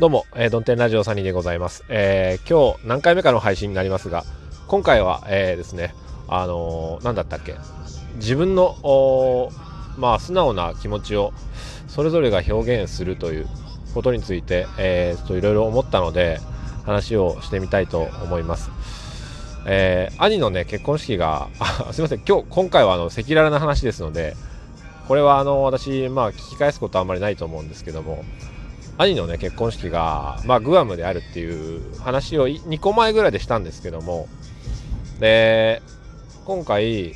どうも、ドンテンラジオサニーでございます。今日何回目かの配信になりますが、今回は、ですね、何だったっけ、自分のまあ素直な気持ちをそれぞれが表現するということについて、いろいろ思ったので話をしてみたいと思います。兄のね、結婚式がすいません、今回は赤裸々な話ですので、これは私、まあ聞き返すことはあんまりないと思うんですけども、兄のね、結婚式が、まあ、グアムであるっていう話を2個前ぐらいでしたんですけども、で今回、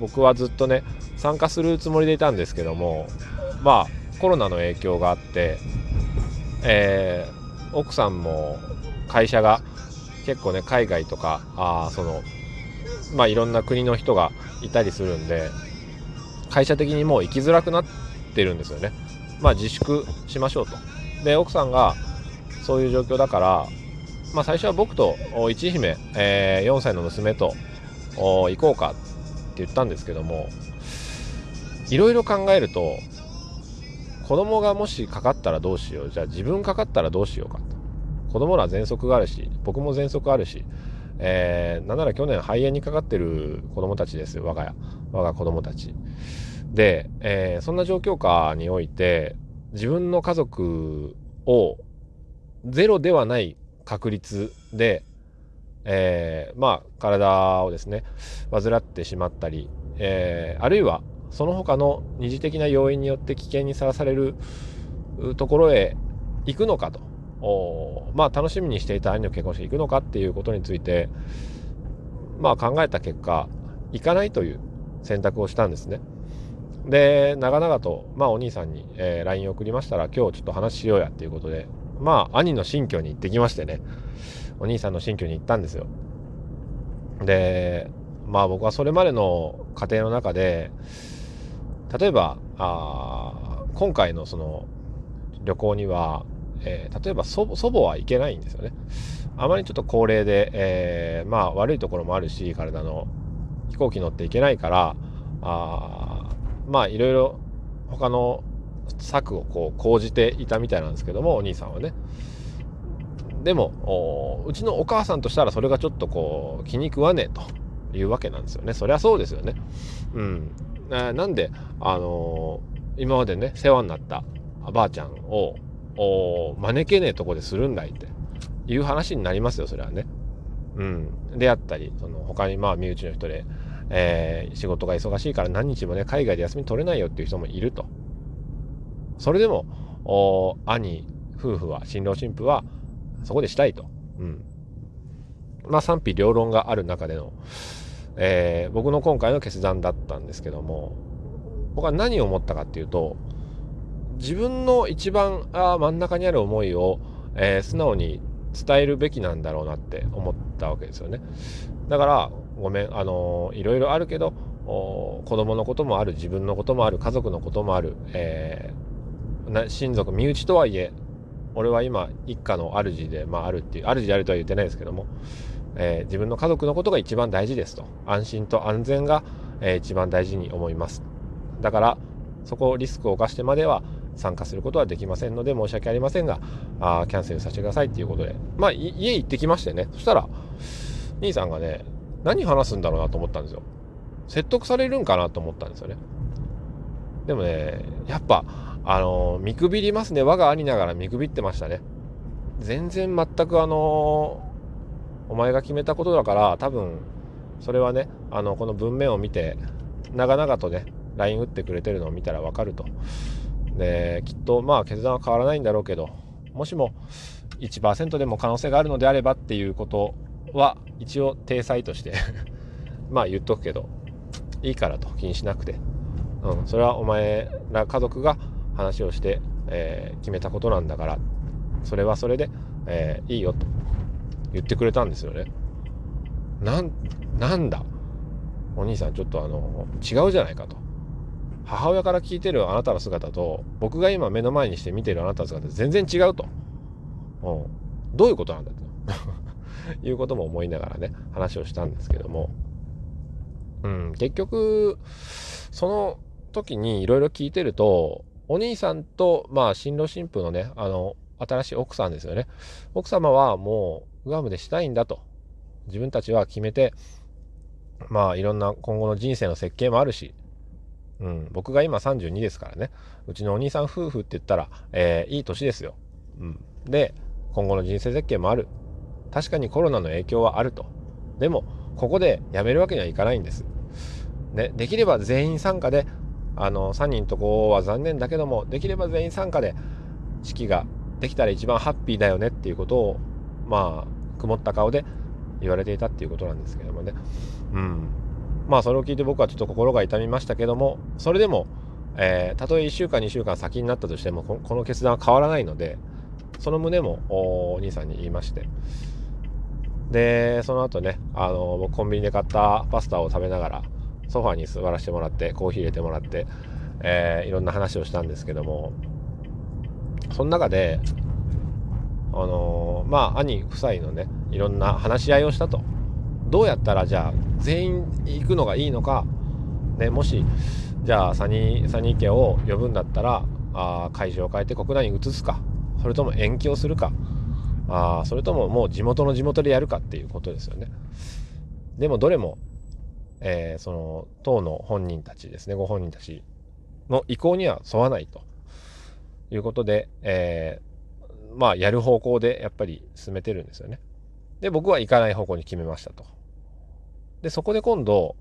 僕はずっとね参加するつもりでいたんですけども、まあコロナの影響があって、奥さんも会社が結構ね海外とかまあ、いろんな国の人がいたりするんで、会社的にもう行きづらくなってるんですよね。まあ自粛しましょうと。で奥さんがそういう状況だから、まあ、最初は僕と一姫、4歳の娘と行こうかって言ったんですけども、いろいろ考えると、子供がもしかかったらどうしよう、じゃあ自分かかったらどうしようかと。子供ら喘息があるし、僕も喘息あるし、なんなら去年肺炎にかかってる子供たちですよ、我が子供たちで、そんな状況下において自分の家族をゼロではない確率で、まあ体をですね患ってしまったり、あるいはその他の二次的な要因によって危険にさらされるところへ行くのかと、まあ楽しみにしていた兄の結婚式に行くのかっていうことについて、まあ考えた結果、行かないという選択をしたんですね。で長々と、まあ、お兄さんに、LINE を送りましたら、今日ちょっと話しようやっていうことで、まあ兄の新居に行ってきましてね、お兄さんの新居に行ったんですよ。でまあ僕はそれまでの家庭の中で、例えば今回のその旅行には、例えば祖母は行けないんですよね。あまりちょっと高齢で、まあ悪いところもあるし、体の飛行機乗って行けないから、まあいろいろ他の策をこう講じていたみたいなんですけども、お兄さんはね。でもうちのお母さんとしたら、それがちょっとこう気に食わねえというわけなんですよね。そりゃそうですよね。うん、なんで今までね世話になったばあちゃんを招けねえとこでするんだいっていう話になりますよ、それはね。うん、であったり、その他にまあ身内の人で、仕事が忙しいから何日もね海外で休み取れないよっていう人もいると。それでも兄夫婦は、新郎新婦はそこでしたいと、うん、まあ賛否両論がある中での、僕の今回の決断だったんですけども、僕は何を思ったかっていうと、自分の一番真ん中にある思いを、素直に伝えるべきなんだろうなって思ったわけですよね。だからごめん、いろいろあるけど、子供のこともある、自分のこともある、家族のこともある、親族身内とはいえ、俺は今一家の主で、まあ、あるっていう、主であるとは言ってないですけども、自分の家族のことが一番大事ですと。安心と安全が、一番大事に思います。だからそこをリスクを冒してまでは参加することはできませんので、申し訳ありませんがキャンセルさせてくださいっていうことで、まあ家行ってきましてね。そしたら兄さんがね、何話すんだろうなと思ったんですよ。説得されるんかなと思ったんですよね。でもね、やっぱ見くびりますね。我が兄ながら見くびってましたね。全然全くお前が決めたことだから、多分それはね、この文面を見て長々とね LINE 打ってくれてるのを見たらわかると。できっとまあ決断は変わらないんだろうけど、もしも 1% でも可能性があるのであればっていうことは一応体裁としてまあ言っとくけど、いいからと、気にしなくて、うん、それはお前ら家族が話をして、決めたことなんだから、それはそれで、いいよと言ってくれたんですよね。なんだお兄さん、ちょっと違うじゃないかと。母親から聞いてるあなたの姿と、僕が今目の前にして見てるあなたの姿、全然違うと、うん、どういうことなんだということも思いながらね話をしたんですけども、うん、結局その時にいろいろ聞いてると、お兄さんとまあ新郎新婦のね新しい奥さんですよね。奥様はもうグアムでしたいんだと自分たちは決めて、まあいろんな今後の人生の設計もあるし、僕が今32ですからね、うちのお兄さん夫婦って言ったら、いい年ですよ。で今後の人生設計もある。確かにコロナの影響はあると。でもここでやめるわけにはいかないんです。ね、できれば全員参加で、3人とこは残念だけども、できれば全員参加で式ができたら一番ハッピーだよねっていうことを、まあ曇った顔で言われていたっていうことなんですけどもね。まあそれを聞いて僕はちょっと心が痛みましたけども、それでも、たとえ1週間2週間先になったとしてもこの決断は変わらないので、その旨も お兄さんに言いまして、でその後ね、僕コンビニで買ったパスタを食べながらソファに座らせてもらってコーヒー入れてもらって、いろんな話をしたんですけども、その中でまあ兄夫妻のねいろんな話し合いをしたと。どうやったらじゃあ全員行くのがいいのか、ね、もしじゃあサニー家を呼ぶんだったら会場を変えて国内に移すか、それとも延期をするか、それとももう地元でやるかっていうことですよね。でもどれも、その党の本人たちですね、ご本人たちの意向には沿わないということで、まあやる方向でやっぱり進めてるんですよね。で僕は行かない方向に決めましたと。でそこで今度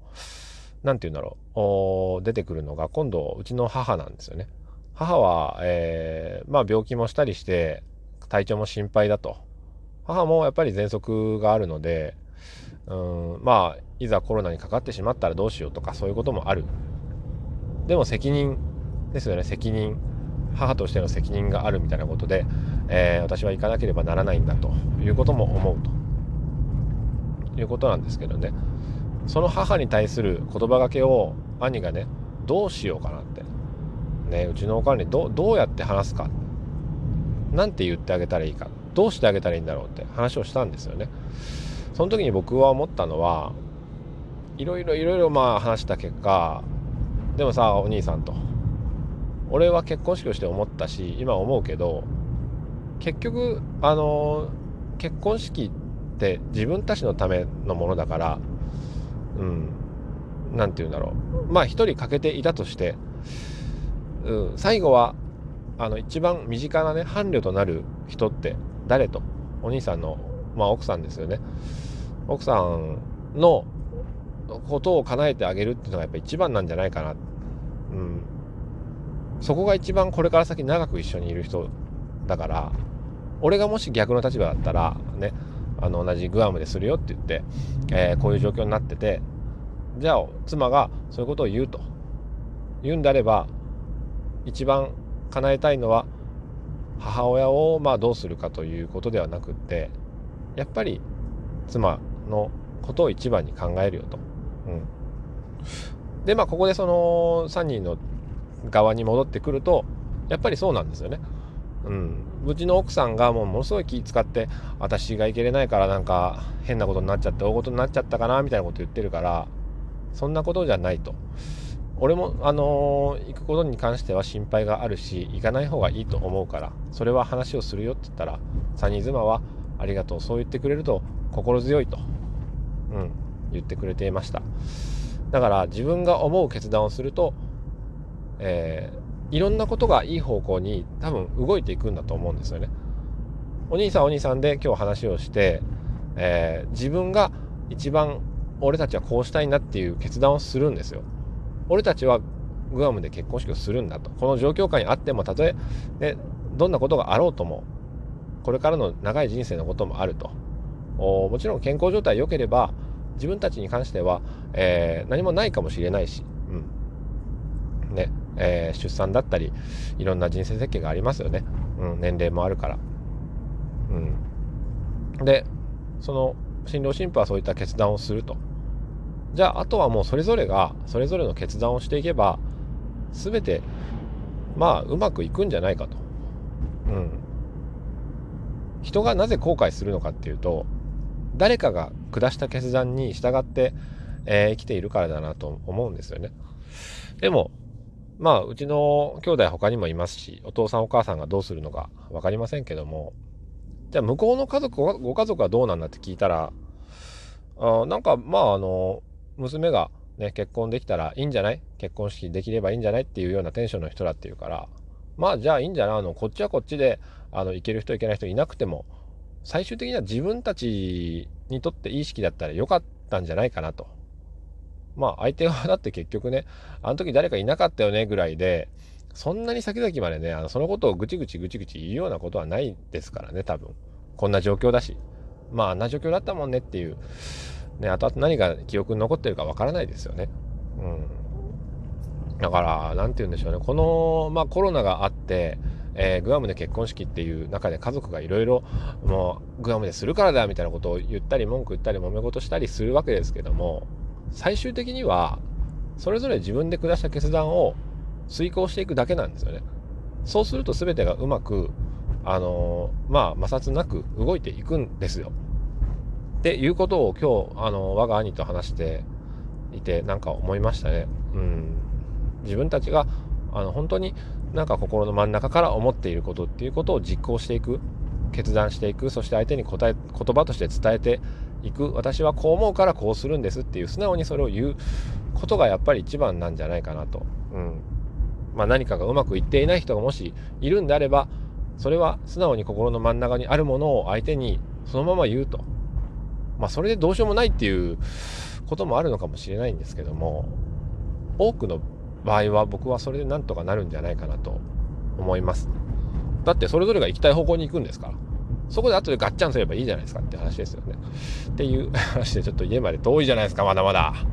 何て言うんだろう、出てくるのが今度うちの母なんですよね。母は、まあ病気もしたりして体調も心配だと。母もやっぱり喘息があるので、まあいざコロナにかかってしまったらどうしようとかそういうこともある。でも責任ですよね、責任、母としての責任があるみたいなことで、私は行かなければならないんだということも思うということなんですけどね。その母に対する言葉がけを兄がね、どうしようかなって、ね、うちのおかんにどうやって話すか、なんて言ってあげたらいいか、どうしてあげたらいいんだろうって話をしたんですよね。その時に僕は思ったのは、いろいろまあ話した結果、でもさお兄さんと、俺は結婚式をして思ったし今思うけど、結局結婚式って自分たちのためのものだから、なんて言うんだろう、まあ一人欠けていたとして、最後は一番身近なね伴侶となる人って誰と、お兄さんの、まあ、奥さんですよね。奥さんのことを叶えてあげるっていうのがやっぱ一番なんじゃないかな、そこが一番これから先長く一緒にいる人だから、俺がもし逆の立場だったらね、同じグアムでするよって言って、こういう状況になってて、じゃあ妻がそういうことを言うと言うんであれば、一番叶えたいのは母親をまあどうするかということではなくって、やっぱり妻のことを一番に考えるよと。でまあここでその3人の側に戻ってくると、やっぱりそうなんですよね。うちの奥さんがもうものすごい気使って、私がいけれないからなんか変なことになっちゃって大事になっちゃったかなみたいなこと言ってるから、そんなことじゃないと。俺も行くことに関しては心配があるし、行かない方がいいと思うから、それは話をするよって言ったら、サニー妻はありがとう、そう言ってくれると心強いと、言ってくれていました。だから自分が思う決断をすると、いろんなことがいい方向に多分動いていくんだと思うんですよね。お兄さんで今日話をして、自分が一番俺たちはこうしたいなっていう決断をするんですよ。俺たちはグアムで結婚式をするんだと。この状況下にあっても、たとえ、ね、どんなことがあろうとも、これからの長い人生のこともあると。もちろん健康状態良ければ自分たちに関しては、何もないかもしれないし、ね、出産だったりいろんな人生設計がありますよね、年齢もあるから、でその新郎新婦はそういった決断をすると。じゃああとはもうそれぞれがそれぞれの決断をしていけば、全てまあうまくいくんじゃないかと。人がなぜ後悔するのかっていうと、誰かが下した決断に従って、生きているからだなと思うんですよね。でもまあうちの兄弟他にもいますし、お父さんお母さんがどうするのか分かりませんけども、じゃあ向こうの家族、ご家族はどうなんだって聞いたら、なんかまあ娘がね結婚できたらいいんじゃない、結婚式できればいいんじゃないっていうようなテンションの人だっていうから、まあじゃあいいんじゃない、こっちはこっちで行ける人行けない人いなくても、最終的には自分たちにとっていい式だったらよかったんじゃないかなと。まあ相手側だって結局ね、あの時誰かいなかったよねぐらいで、そんなに先々までねそのことをぐちぐち言うようなことはないですからね、多分こんな状況だし、まああんな状況だったもんねっていうね、あとあと何が記憶に残ってるかわからないですよね。だからなんて言うんでしょうね、この、まあ、コロナがあって、グアムで結婚式っていう中で家族がいろいろもうグアムでするからだみたいなことを言ったり文句言ったり揉め事したりするわけですけども、最終的にはそれぞれ自分で下した決断を遂行していくだけなんですよね。そうすると全てがうまく摩擦なく動いていくんですよっていうことを今日我が兄と話していてなんか思いましたね。自分たちが本当になんか心の真ん中から思っていることっていうことを実行していく、決断していく、そして相手に言葉として伝えていく、私はこう思うからこうするんですっていう素直にそれを言うことがやっぱり一番なんじゃないかなと。まあ何かがうまくいっていない人がもしいるんであれば、それは素直に心の真ん中にあるものを相手にそのまま言うと。まあそれでどうしようもないっていうこともあるのかもしれないんですけども、多くの場合は僕はそれでなんとかなるんじゃないかなと思います。だってそれぞれが行きたい方向に行くんですから、そこで後でガッチャンすればいいじゃないですかって話ですよねっていう話で、ちょっと家まで遠いじゃないですか、まだまだ。